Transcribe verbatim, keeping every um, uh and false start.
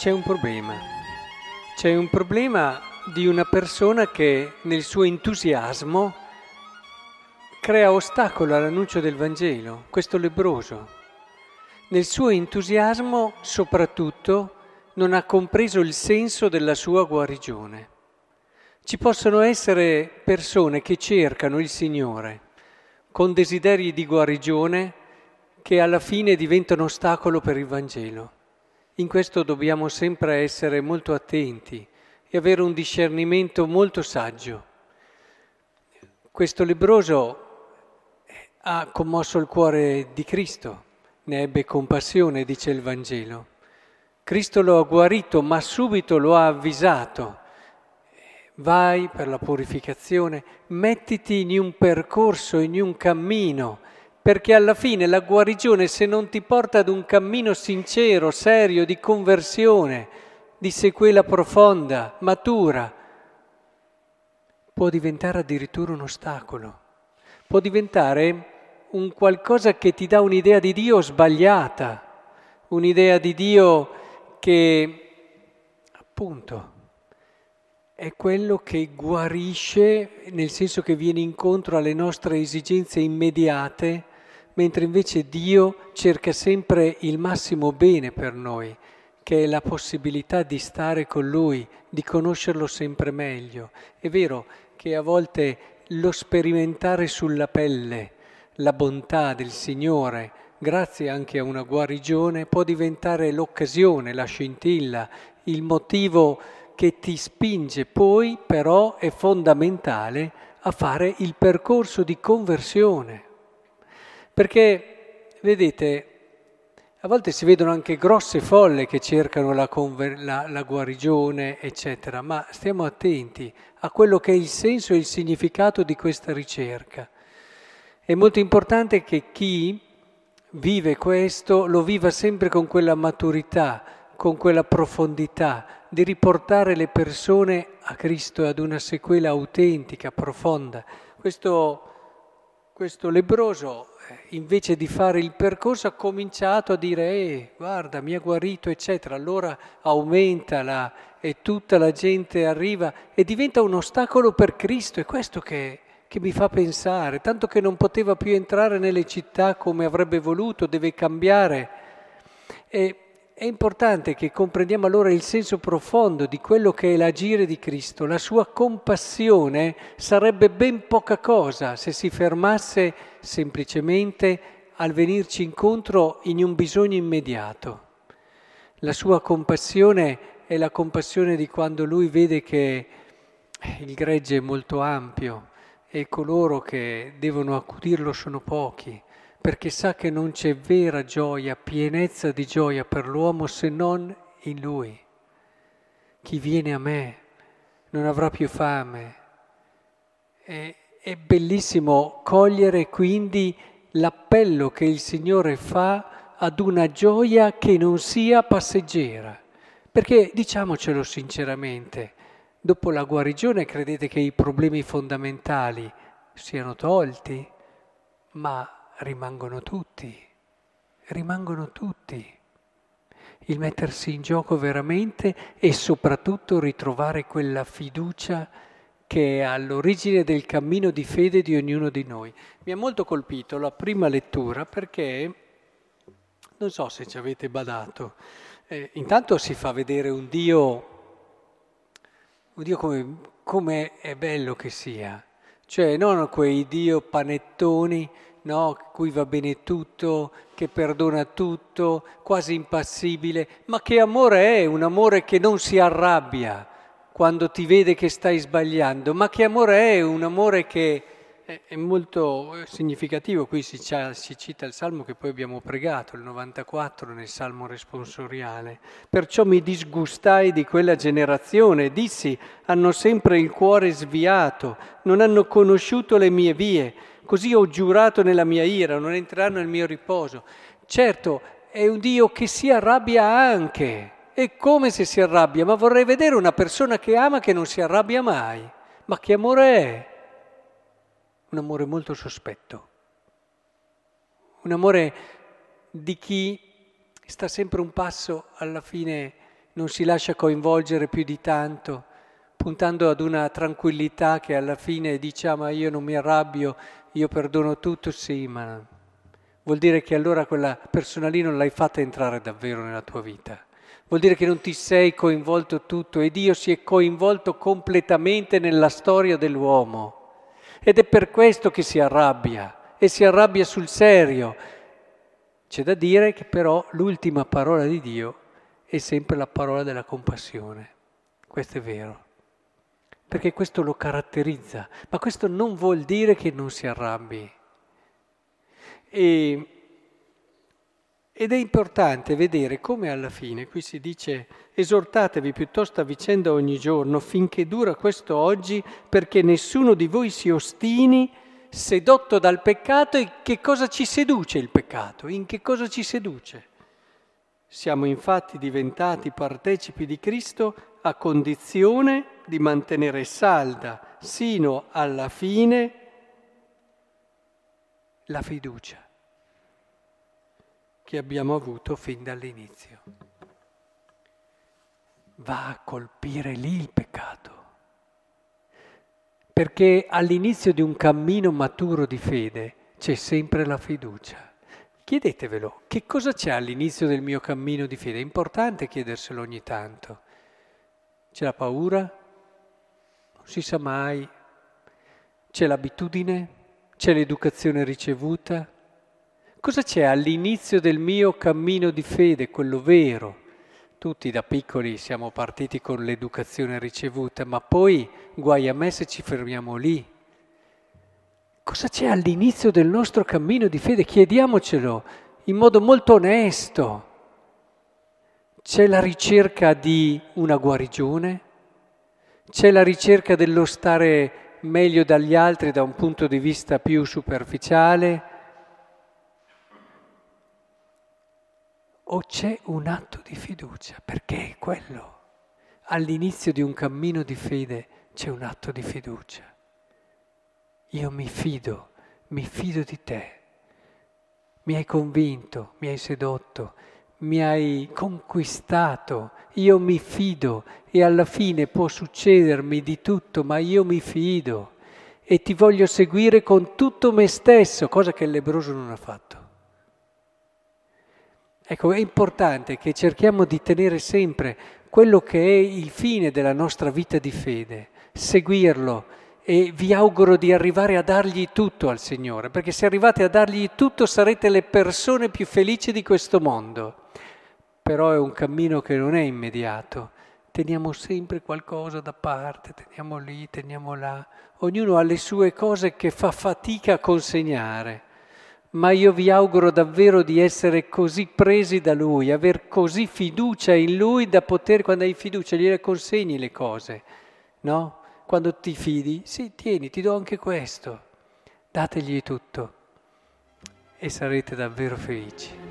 C'è un problema. C'è un problema di una persona che nel suo entusiasmo crea ostacolo all'annuncio del Vangelo, questo lebbroso. Nel suo entusiasmo, soprattutto, non ha compreso il senso della sua guarigione. Ci possono essere persone che cercano il Signore con desideri di guarigione che alla fine diventano ostacolo per il Vangelo. In questo dobbiamo sempre essere molto attenti e avere un discernimento molto saggio. Questo lebbroso ha commosso il cuore di Cristo, ne ebbe compassione, dice il Vangelo. Cristo lo ha guarito, ma subito lo ha avvisato. Vai per la purificazione, mettiti in un percorso, in un cammino, perché alla fine la guarigione, se non ti porta ad un cammino sincero, serio, di conversione, di sequela profonda, matura, può diventare addirittura un ostacolo. Può diventare un qualcosa che ti dà un'idea di Dio sbagliata, un'idea di Dio che, appunto, è quello che guarisce, nel senso che viene incontro alle nostre esigenze immediate, mentre invece Dio cerca sempre il massimo bene per noi, che è la possibilità di stare con Lui, di conoscerlo sempre meglio. È vero che a volte lo sperimentare sulla pelle, la bontà del Signore, grazie anche a una guarigione, può diventare l'occasione, la scintilla, il motivo che ti spinge poi, però è fondamentale, a fare il percorso di conversione. Perché, vedete, a volte si vedono anche grosse folle che cercano la, conver- la, la guarigione, eccetera, ma stiamo attenti a quello che è il senso e il significato di questa ricerca. È molto importante che chi vive questo lo viva sempre con quella maturità, con quella profondità di riportare le persone a Cristo, ad una sequela autentica, profonda. Questo, questo lebbroso, invece di fare il percorso, ha cominciato a dire eh, guarda, mi ha guarito, eccetera, allora aumenta la, e tutta la gente arriva e diventa un ostacolo per Cristo. È questo che, che mi fa pensare, tanto che non poteva più entrare nelle città come avrebbe voluto, deve cambiare. E è importante che comprendiamo allora il senso profondo di quello che è l'agire di Cristo. La sua compassione sarebbe ben poca cosa se si fermasse semplicemente al venirci incontro in un bisogno immediato. La sua compassione è la compassione di quando lui vede che il gregge è molto ampio e coloro che devono accudirlo sono pochi, perché sa che non c'è vera gioia, pienezza di gioia per l'uomo se non in Lui. Chi viene a me non avrà più fame. È, è bellissimo cogliere quindi l'appello che il Signore fa ad una gioia che non sia passeggera. Perché, diciamocelo sinceramente, dopo la guarigione credete che i problemi fondamentali siano tolti? Ma rimangono tutti, rimangono tutti. Il mettersi in gioco veramente e soprattutto ritrovare quella fiducia che è all'origine del cammino di fede di ognuno di noi. Mi ha molto colpito la prima lettura perché, non so se ci avete badato, eh, intanto si fa vedere un Dio, un Dio come, come è bello che sia, cioè non quei Dio panettoni, no, cui va bene tutto, che perdona tutto, quasi impassibile, ma che amore è? Un amore che non si arrabbia quando ti vede che stai sbagliando, ma che amore è? Un amore che è molto significativo. Qui si, si cita il Salmo che poi abbiamo pregato, il novantaquattro nel Salmo responsoriale. Perciò mi disgustai di quella generazione, dissi, hanno sempre il cuore sviato, non hanno conosciuto le mie vie. Così ho giurato nella mia ira, non entreranno nel mio riposo. Certo, è un Dio che si arrabbia anche. È come se si arrabbia, ma vorrei vedere una persona che ama che non si arrabbia mai. Ma che amore è? Un amore molto sospetto. Un amore di chi sta sempre un passo alla fine non si lascia coinvolgere più di tanto, puntando ad una tranquillità che alla fine dice: ma io non mi arrabbio, io perdono tutto, sì, ma vuol dire che allora quella persona lì non l'hai fatta entrare davvero nella tua vita. Vuol dire che non ti sei coinvolto tutto, e Dio si è coinvolto completamente nella storia dell'uomo. Ed è per questo che si arrabbia, e si arrabbia sul serio. C'è da dire che però l'ultima parola di Dio è sempre la parola della compassione. Questo è vero. Perché questo lo caratterizza, ma questo non vuol dire che non si arrabbi. E, ed è importante vedere come alla fine, qui si dice: esortatevi piuttosto a vicenda ogni giorno, finché dura questo oggi, perché nessuno di voi si ostini sedotto dal peccato. E che cosa ci seduce il peccato? In che cosa ci seduce? Siamo infatti diventati partecipi di Cristo a condizione di mantenere salda sino alla fine la fiducia che abbiamo avuto fin dall'inizio. Va a colpire lì il peccato, perché all'inizio di un cammino maturo di fede c'è sempre la fiducia. Chiedetevelo, che cosa c'è all'inizio del mio cammino di fede? È importante chiederselo ogni tanto. C'è la paura? Non si sa mai. C'è l'abitudine? C'è l'educazione ricevuta? Cosa c'è all'inizio del mio cammino di fede, quello vero? Tutti da piccoli siamo partiti con l'educazione ricevuta, ma poi guai a me se ci fermiamo lì. Cosa c'è all'inizio del nostro cammino di fede? Chiediamocelo in modo molto onesto. C'è la ricerca di una guarigione? C'è la ricerca dello stare meglio dagli altri da un punto di vista più superficiale? O c'è un atto di fiducia? Perché è quello. All'inizio di un cammino di fede c'è un atto di fiducia. Io mi fido, mi fido di te, mi hai convinto, mi hai sedotto, mi hai conquistato, io mi fido, e alla fine può succedermi di tutto, ma io mi fido e ti voglio seguire con tutto me stesso, cosa che il lebbroso non ha fatto. Ecco, è importante che cerchiamo di tenere sempre quello che è il fine della nostra vita di fede, seguirlo. E vi auguro di arrivare a dargli tutto al Signore, perché se arrivate a dargli tutto sarete le persone più felici di questo mondo. Però è un cammino che non è immediato. Teniamo sempre qualcosa da parte, teniamo lì, teniamo là. Ognuno ha le sue cose che fa fatica a consegnare. Ma io vi auguro davvero di essere così presi da Lui, aver così fiducia in Lui da poter, quando hai fiducia, gliele consegni le cose, no? Quando ti fidi, sì, tieni, ti do anche questo, dategli tutto e sarete davvero felici.